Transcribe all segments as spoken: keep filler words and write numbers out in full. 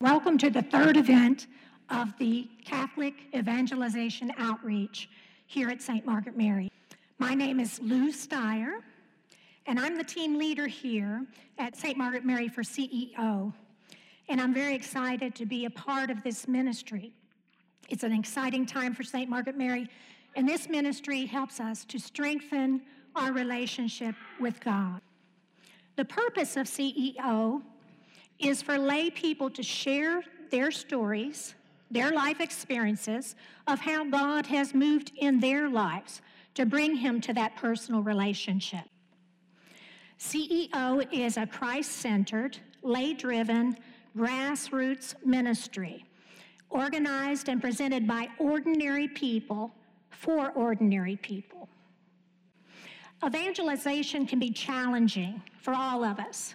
Welcome to the third event of the Catholic Evangelization Outreach here at Saint Margaret Mary. My name is Lou Steyer, and I'm the team leader here at Saint Margaret Mary for C E O, and I'm very excited to be a part of this ministry. It's an exciting time for Saint Margaret Mary, and this ministry helps us to strengthen our relationship with God. The purpose of C E O is for lay people to share their stories, their life experiences of how God has moved in their lives to bring him to that personal relationship. C E O is a Christ-centered, lay-driven, grassroots ministry, organized and presented by ordinary people for ordinary people. Evangelization can be challenging for all of us,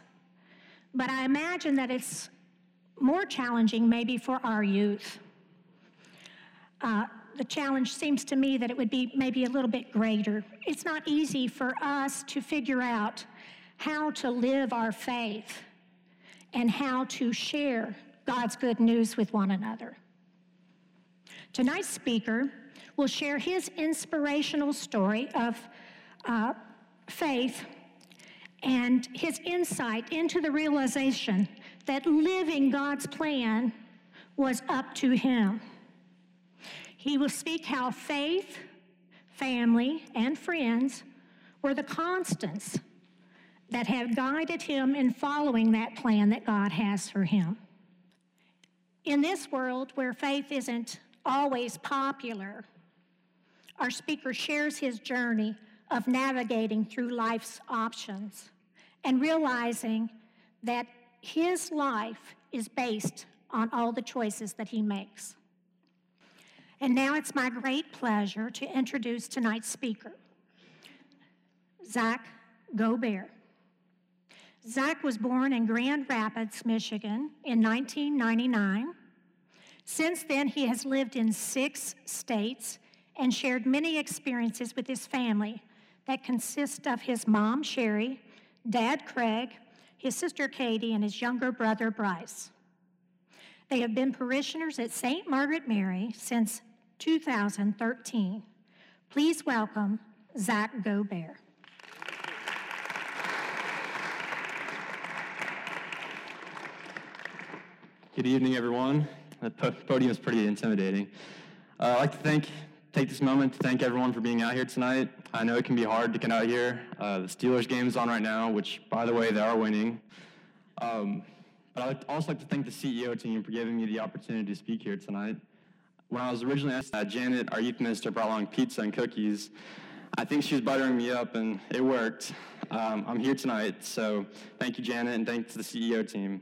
but I imagine that it's more challenging maybe for our youth. Uh, the challenge seems to me that it would be maybe a little bit greater. It's not easy for us to figure out how to live our faith and how to share God's good news with one another. Tonight's speaker will share his inspirational story of uh, faith and his insight into the realization that living God's plan was up to him. He will speak how faith, family, and friends were the constants that have guided him in following that plan that God has for him. In this world where faith isn't always popular, our speaker shares his journey of navigating through life's options and realizing that his life is based on all the choices that he makes. And now it's my great pleasure to introduce tonight's speaker, Zach Gobert. Zach was born in Grand Rapids, Michigan in nineteen ninety-nine. Since then, he has lived in six states and shared many experiences with his family that consist of his mom, Sherry, dad, Craig, his sister, Katie, and his younger brother, Bryce. They have been parishioners at Saint Margaret Mary since two thousand thirteen. Please welcome Zach Gobert. Good evening, everyone. The podium is pretty intimidating. Uh, I'd like to thank, take this moment to thank everyone for being out here tonight. I know it can be hard to get out here. Uh, the Steelers game's on right now, which, by the way, they are winning. Um, but I'd also like to thank the C E O team for giving me the opportunity to speak here tonight. When I was originally asked, uh, Janet, our youth minister, brought along pizza and cookies. I think she was buttering me up, and it worked. Um, I'm here tonight, so thank you, Janet, and thanks to the C E O team.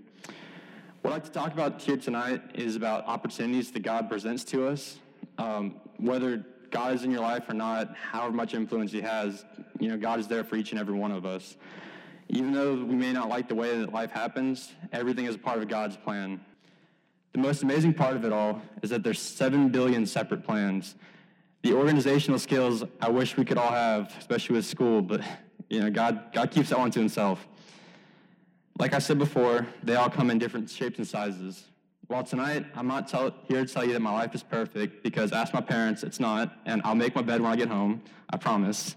What I'd like to talk about here tonight is about opportunities that God presents to us. Um, whether God is in your life or not, however much influence he has, you know, God is there for each and every one of us. Even though we may not like the way that life happens, everything is a part of God's plan. The most amazing part of it all is that there's seven billion separate plans. The organizational skills I wish we could all have, especially with school, but you know, God, God keeps that one to himself. Like I said before, they all come in different shapes and sizes. While tonight, I'm not tell- here to tell you that my life is perfect, because ask my parents, it's not, and I'll make my bed when I get home, I promise.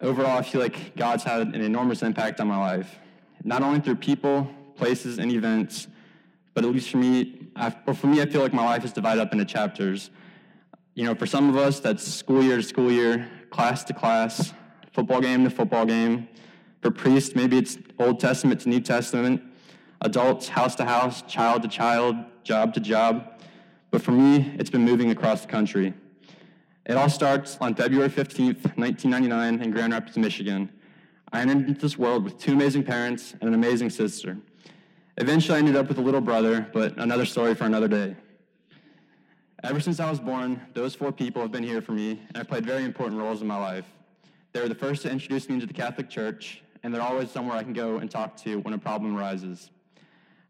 Overall, I feel like God's had an enormous impact on my life, not only through people, places, and events, but at least for me, I, well, for me, I feel like my life is divided up into chapters. You know, for some of us, that's school year to school year, class to class, football game to football game. For priests, maybe it's Old Testament to New Testament, adults, house to house, child to child, job to job. But for me, it's been moving across the country. It all starts on February fifteenth, nineteen ninety-nine in Grand Rapids, Michigan. I entered into this world with two amazing parents and an amazing sister. Eventually, I ended up with a little brother, but another story for another day. Ever since I was born, those four people have been here for me and have played very important roles in my life. They were the first to introduce me into the Catholic Church, and they're always somewhere I can go and talk to when a problem arises.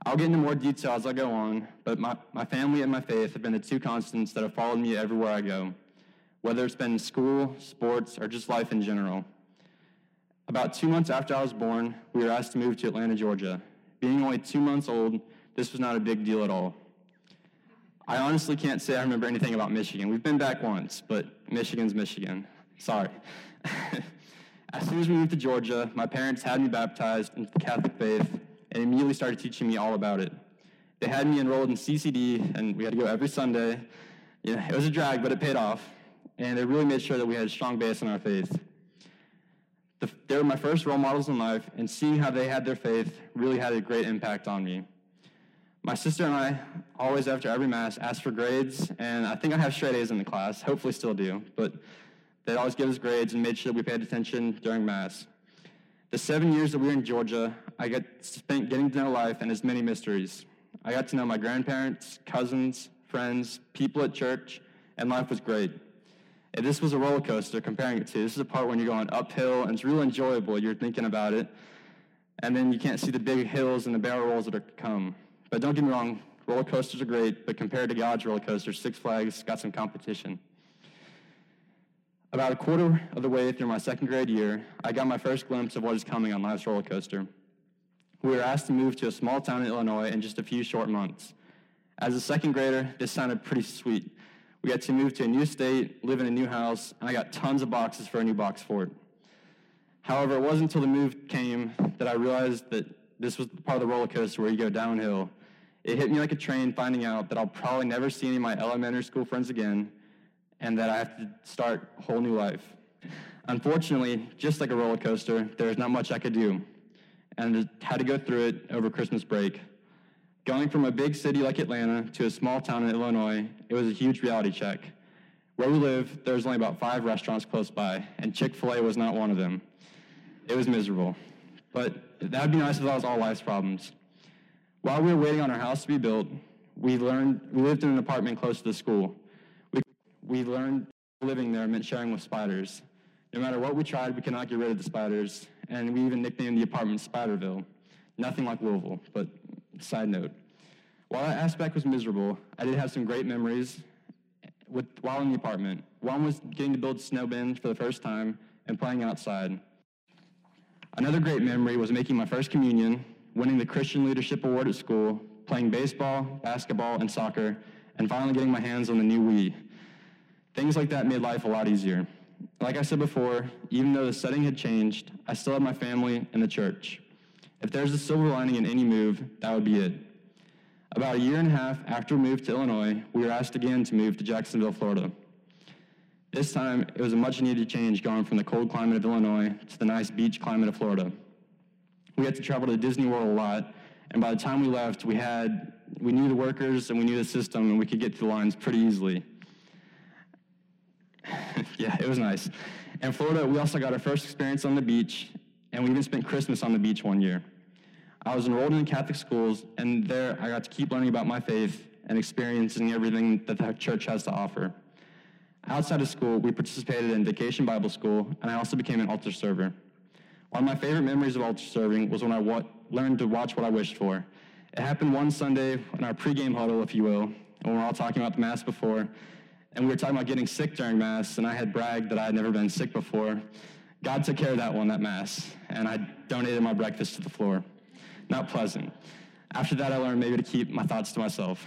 I'll get into more detail as I go on, but my, my family and my faith have been the two constants that have followed me everywhere I go, whether it's been school, sports, or just life in general. About two months after I was born, we were asked to move to Atlanta, Georgia. Being only two months old, This was not a big deal at all. I honestly can't say I remember anything about Michigan. We've been back once, but Michigan's Michigan. Sorry. As soon as we moved to Georgia, my parents had me baptized into the Catholic faith and immediately started teaching me all about it. They had me enrolled in C C D, and we had to go every Sunday. You know, it was a drag, but it paid off, and they really made sure that we had a strong base in our faith. The, they were my first role models in life, and seeing how they had their faith really had a great impact on me. My sister and I, always after every Mass, asked for grades, and I think I have straight A's in the class, hopefully still do, but they'd always give us grades and made sure that we paid attention during Mass. The seven years that we were in Georgia, I got spent getting to know life and its many mysteries. I got to know my grandparents, cousins, friends, people at church, and life was great. And this was a roller coaster comparing it to. This is the part when you're going uphill, and it's real enjoyable. You're thinking about it, and then you can't see the big hills and the barrel rolls that are come. But don't get me wrong, roller coasters are great, but compared to God's roller coaster, Six Flags got some competition. About a quarter of the way through my second grade year, I got my first glimpse of what is coming on life's roller coaster. We were asked to move to a small town in Illinois in just a few short months. As a second grader, this sounded pretty sweet. We got to move to a new state, live in a new house, and I got tons of boxes for a new box fort. However, it wasn't until the move came that I realized that this was the part of the roller coaster where you go downhill. It hit me like a train finding out that I'll probably never see any of my elementary school friends again, and that I have to start a whole new life. Unfortunately, just like a roller coaster, there's not much I could do, and I had to go through it over Christmas break. Going from a big city like Atlanta to a small town in Illinois, it was a huge reality check. Where we live, there was only about five restaurants close by, and Chick-fil-A was not one of them. It was miserable, but that would be nice if that was all life's problems. While we were waiting on our house to be built, we learned we lived in an apartment close to the school. We learned living there meant sharing with spiders. No matter what we tried, we could not get rid of the spiders, and we even nicknamed the apartment Spiderville. Nothing like Louisville, but side note. While that aspect was miserable, I did have some great memories with, while in the apartment. One was getting to build snow bins for the first time and playing outside. Another great memory was making my first communion, winning the Christian Leadership Award at school, playing baseball, basketball, and soccer, and finally getting my hands on the new Wii. Things like that made life a lot easier. Like I said before, even though the setting had changed, I still had my family and the church. If there's a silver lining in any move, that would be it. About a year and a half after we moved to Illinois, we were asked again to move to Jacksonville, Florida. This time, it was a much-needed change going from the cold climate of Illinois to the nice beach climate of Florida. We had to travel to Disney World a lot, and by the time we left, we had we knew the workers and we knew the system, and we could get through the lines pretty easily. Yeah, it was nice. In Florida, we also got our first experience on the beach, and we even spent Christmas on the beach one year. I was enrolled in Catholic schools, and there I got to keep learning about my faith and experiencing everything that the church has to offer. Outside of school, we participated in Vacation Bible School, and I also became an altar server. One of my favorite memories of altar serving was when I wa- learned to watch what I wished for. It happened one Sunday in our pregame huddle, if you will, and we were all talking about the Mass before, and we were talking about getting sick during Mass, and I had bragged that I had never been sick before. God took care of that one, that Mass, and I donated my breakfast to the floor. Not pleasant. After that, I learned maybe to keep my thoughts to myself.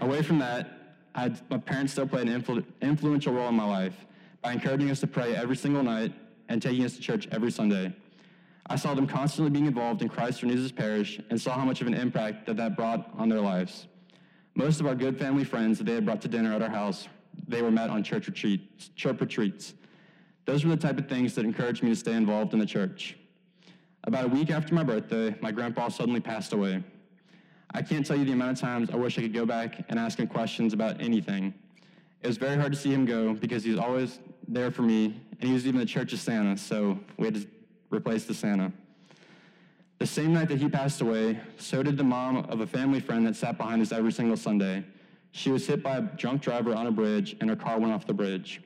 Away from that, I, my parents still played an influ- influential role in my life by encouraging us to pray every single night and taking us to church every Sunday. I saw them constantly being involved in Christ Renews' parish and saw how much of an impact that that brought on their lives. Most of our good family friends that they had brought to dinner at our house, they were met on church retreats, church retreats. Those were the type of things that encouraged me to stay involved in the church. About a week after my birthday, my grandpa suddenly passed away. I can't tell you the amount of times I wish I could go back and ask him questions about anything. It was very hard to see him go because he was always there for me, and he was even the church's Santa, so we had to replace the Santa. The same night that he passed away, so did the mom of a family friend that sat behind us every single Sunday. She was hit by a drunk driver on a bridge, and her car went off the bridge.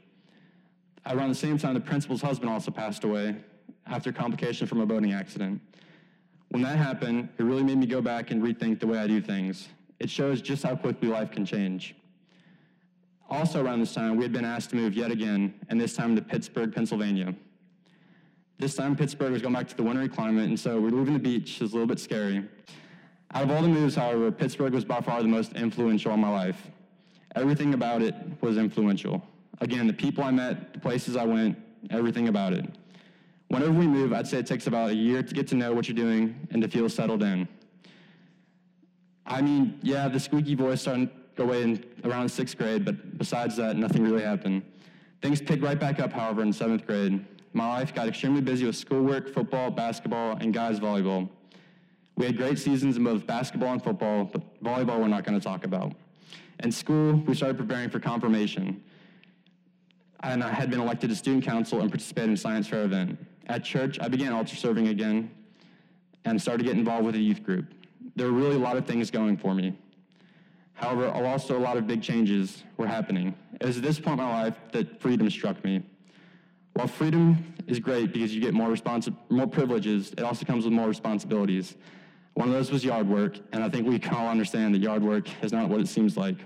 Around the same time, the principal's husband also passed away after complications from a boating accident. When that happened, it really made me go back and rethink the way I do things. It shows just how quickly life can change. Also around this time, we had been asked to move yet again, and this time to Pittsburgh, Pennsylvania. This time, Pittsburgh was going back to the wintry climate, and so we were leaving the beach. It was a little bit scary. Out of all the moves, however, Pittsburgh was by far the most influential in my life. Everything about it was influential. Again, the people I met, the places I went, everything about it. Whenever we move, I'd say it takes about a year to get to know what you're doing and to feel settled in. I mean, yeah, the squeaky voice started to go away in around sixth grade, but besides that, nothing really happened. Things picked right back up, however, in seventh grade. My life got extremely busy with schoolwork, football, basketball, and guys volleyball. We had great seasons in both basketball and football, but volleyball we're not going to talk about. In school, we started preparing for confirmation, and I had been elected to student council and participated in a science fair event. At church, I began altar serving again and started to get involved with a youth group. There were really a lot of things going for me. However, also a lot of big changes were happening. It was at this point in my life that freedom struck me. While freedom is great because you get more responsi- more privileges, it also comes with more responsibilities. One of those was yard work, and I think we can all understand that yard work is not what it seems like.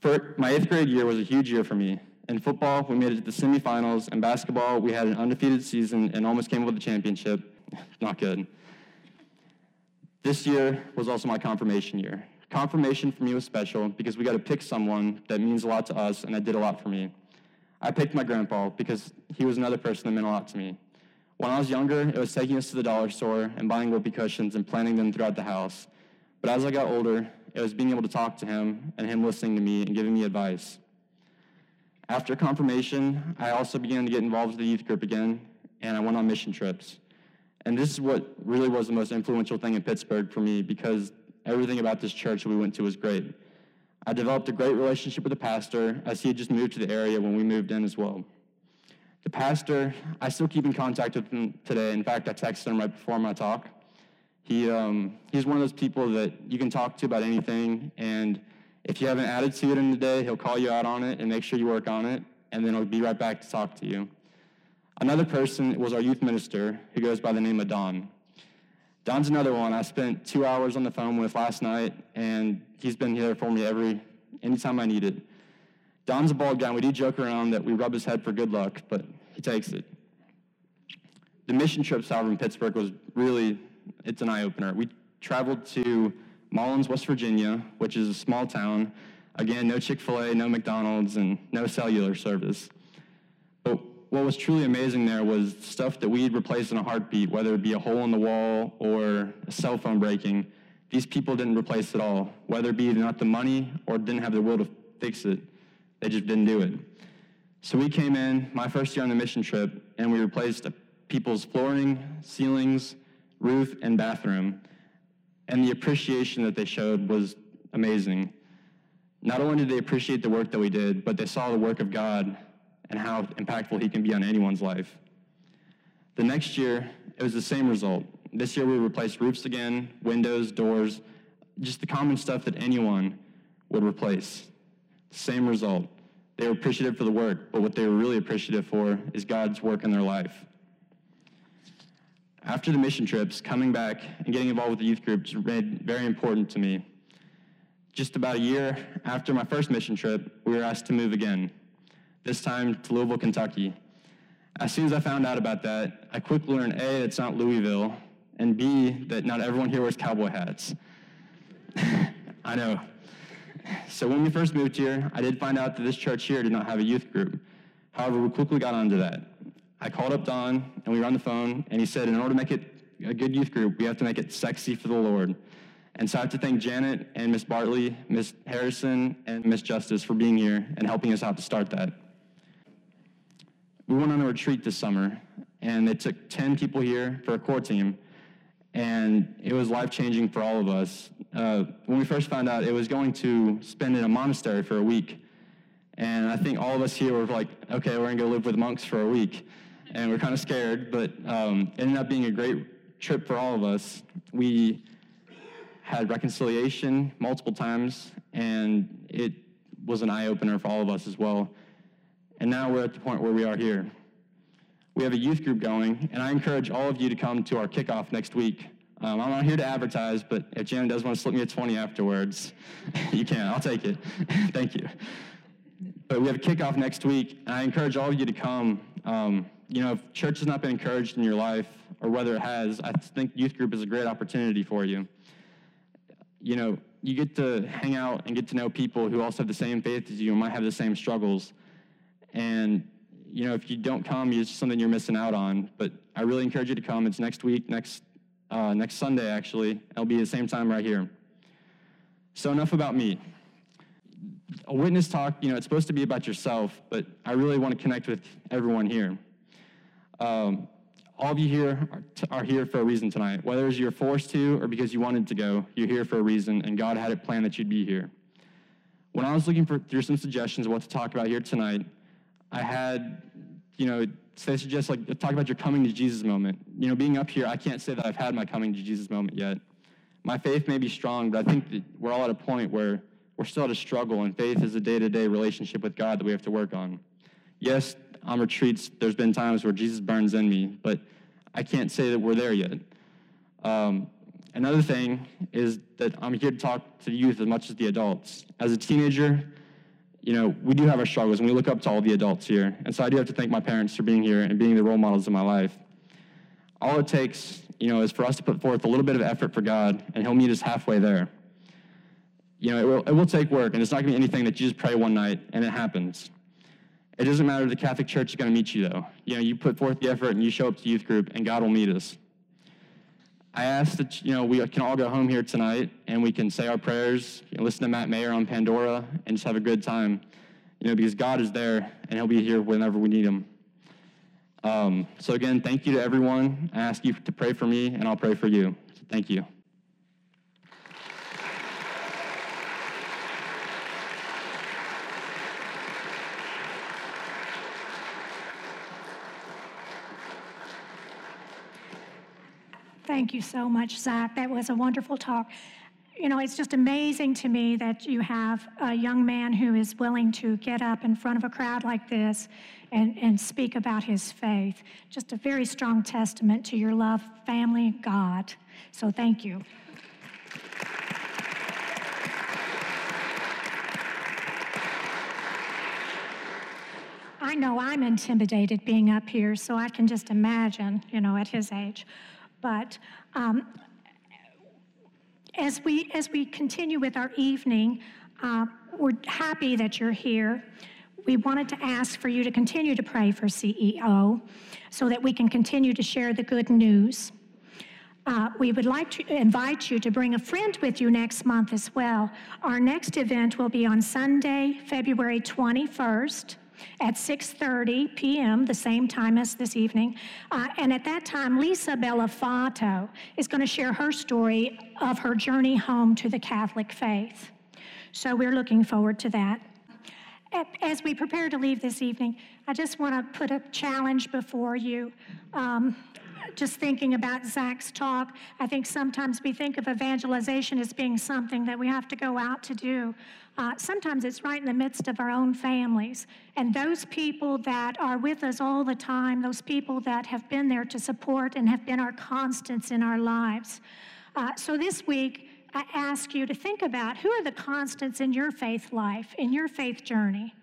For my eighth grade year was a huge year for me. In football, we made it to the semifinals. In basketball, we had an undefeated season and almost came up with a championship. Not good. This year was also my confirmation year. Confirmation for me was special because we got to pick someone that means a lot to us and that did a lot for me. I picked my grandpa because he was another person that meant a lot to me. When I was younger, it was taking us to the dollar store and buying whoopee cushions and planting them throughout the house. But as I got older, it was being able to talk to him and him listening to me and giving me advice. After confirmation, I also began to get involved with the youth group again, and I went on mission trips. And this is what really was the most influential thing in Pittsburgh for me, because everything about this church we went to was great. I developed a great relationship with the pastor, as he had just moved to the area when we moved in as well. The pastor, I still keep in contact with him today. In fact, I texted him right before my talk. He, um, he's one of those people that you can talk to about anything, and if you have an attitude in the day, he'll call you out on it and make sure you work on it, and then he'll be right back to talk to you. Another person was our youth minister, who goes by the name of Don. Don's another one I spent two hours on the phone with last night, and he's been here for me every anytime I need it. Don's a bald guy, and we do joke around that we rub his head for good luck, but he takes it. The mission trips, however, in Pittsburgh was really, it's an eye-opener. We traveled to Mullins, West Virginia, which is a small town. Again, no Chick-fil-A, no McDonald's, and no cellular service. What was truly amazing there was stuff that we'd replace in a heartbeat, whether it be a hole in the wall or a cell phone breaking. These people didn't replace it all, whether it be not the money or didn't have the will to fix it. They just didn't do it. So we came in, my first year on the mission trip, and we replaced people's flooring, ceilings, roof, and bathroom. And the appreciation that they showed was amazing. Not only did they appreciate the work that we did, but they saw the work of God and how impactful he can be on anyone's life. The next year, it was the same result. This year we replaced roofs again, windows, doors, just the common stuff that anyone would replace. Same result. They were appreciative for the work, but what they were really appreciative for is God's work in their life. After the mission trips, coming back and getting involved with the youth groups was very important to me. Just about a year after my first mission trip, we were asked to move again. This time to Louisville, Kentucky. As soon as I found out about that, I quickly learned A, it's not Louisville, and B, that not everyone here wears cowboy hats. I know. So when we first moved here, I did find out that this church here did not have a youth group. However, we quickly got onto that. I called up Don, and we were on the phone, and he said, in order to make it a good youth group, we have to make it sexy for the Lord. And so I have to thank Janet and Miss Bartley, Miss Harrison, and Miss Justice for being here and helping us out to start that. We went on a retreat this summer, and it took ten people here for a core team, and it was life-changing for all of us. Uh, when we first found out, it was going to spend in a monastery for a week, and I think all of us here were like, okay, we're gonna go live with monks for a week, and we're kind of scared, but um, it ended up being a great trip for all of us. We had reconciliation multiple times, and it was an eye-opener for all of us as well. And now we're at the point where we are here. We have a youth group going, and I encourage all of you to come to our kickoff next week. Um, I'm not here to advertise, but if Janet does want to slip me a twenty afterwards, you can, I'll take it. Thank you. But we have a kickoff next week, and I encourage all of you to come. Um, you know, if church has not been encouraged in your life, or whether it has, I think youth group is a great opportunity for you. You know, you get to hang out and get to know people who also have the same faith as you and might have the same struggles. And, you know, if you don't come, it's something you're missing out on. But I really encourage you to come. It's next week, next uh, next Sunday, actually. It'll be the same time right here. So enough about me. A witness talk, you know, it's supposed to be about yourself, but I really want to connect with everyone here. Um, all of you here are, t- are here for a reason tonight. Whether it's you're forced to or because you wanted to go, you're here for a reason, and God had it planned that you'd be here. When I was looking for, through some suggestions of what to talk about here tonight, I had, you know, they suggest, like, talk about your coming to Jesus moment. You know, being up here, I can't say that I've had my coming to Jesus moment yet. My faith may be strong, but I think that we're all at a point where we're still at a struggle, and faith is a day-to-day relationship with God that we have to work on. Yes, on retreats, there's been times where Jesus burns in me, but I can't say that we're there yet. Um, another thing is that I'm here to talk to the youth as much as the adults. As a teenager, you know, we do have our struggles, and we look up to all the adults here. And so I do have to thank my parents for being here and being the role models in my life. All it takes, you know, is for us to put forth a little bit of effort for God, and he'll meet us halfway there. You know, it will, it will take work, and it's not going to be anything that you just pray one night, and it happens. It doesn't matter if the Catholic Church is going to meet you, though. You know, you put forth the effort, and you show up to youth group, and God will meet us. I ask that, you know, we can all go home here tonight, and we can say our prayers, you know, listen to Matt Maher on Pandora, and just have a good time, you know, because God is there, and he'll be here whenever we need him. Um, so, again, thank you to everyone. I ask you to pray for me, and I'll pray for you. So thank you. Thank you so much, Zach. That was a wonderful talk. You know, it's just amazing to me that you have a young man who is willing to get up in front of a crowd like this and, and speak about his faith. Just a very strong testament to your love, family, God. So thank you. I know I'm intimidated being up here, so I can just imagine, you know, at his age. But um, as we as we continue with our evening, uh, we're happy that you're here. We wanted to ask for you to continue to pray for C E O so that we can continue to share the good news. Uh, we would like to invite you to bring a friend with you next month as well. Our next event will be on Sunday, February twenty-first. At six thirty p.m., the same time as this evening. Uh, and at that time, Lisa Belafato is going to share her story of her journey home to the Catholic faith. So we're looking forward to that. As we prepare to leave this evening, I just want to put a challenge before you. Um, just thinking about Zach's talk, I think sometimes we think of evangelization as being something that we have to go out to do. Uh, sometimes it's right in the midst of our own families. And those people that are with us all the time, those people that have been there to support and have been our constants in our lives. Uh, so this week, I ask you to think about who are the constants in your faith life, in your faith journey?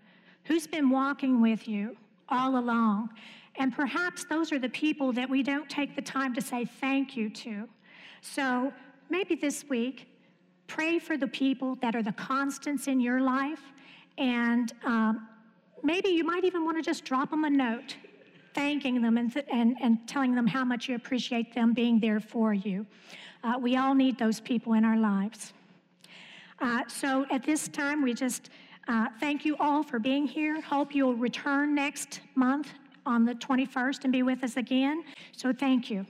Who's been walking with you all along? And perhaps those are the people that we don't take the time to say thank you to. So maybe this week, pray for the people that are the constants in your life, and um, maybe you might even want to just drop them a note, thanking them and, th- and, and telling them how much you appreciate them being there for you. Uh, we all need those people in our lives. Uh, so at this time, we just uh, thank you all for being here. Hope you'll return next month on the twenty-first and be with us again. So thank you.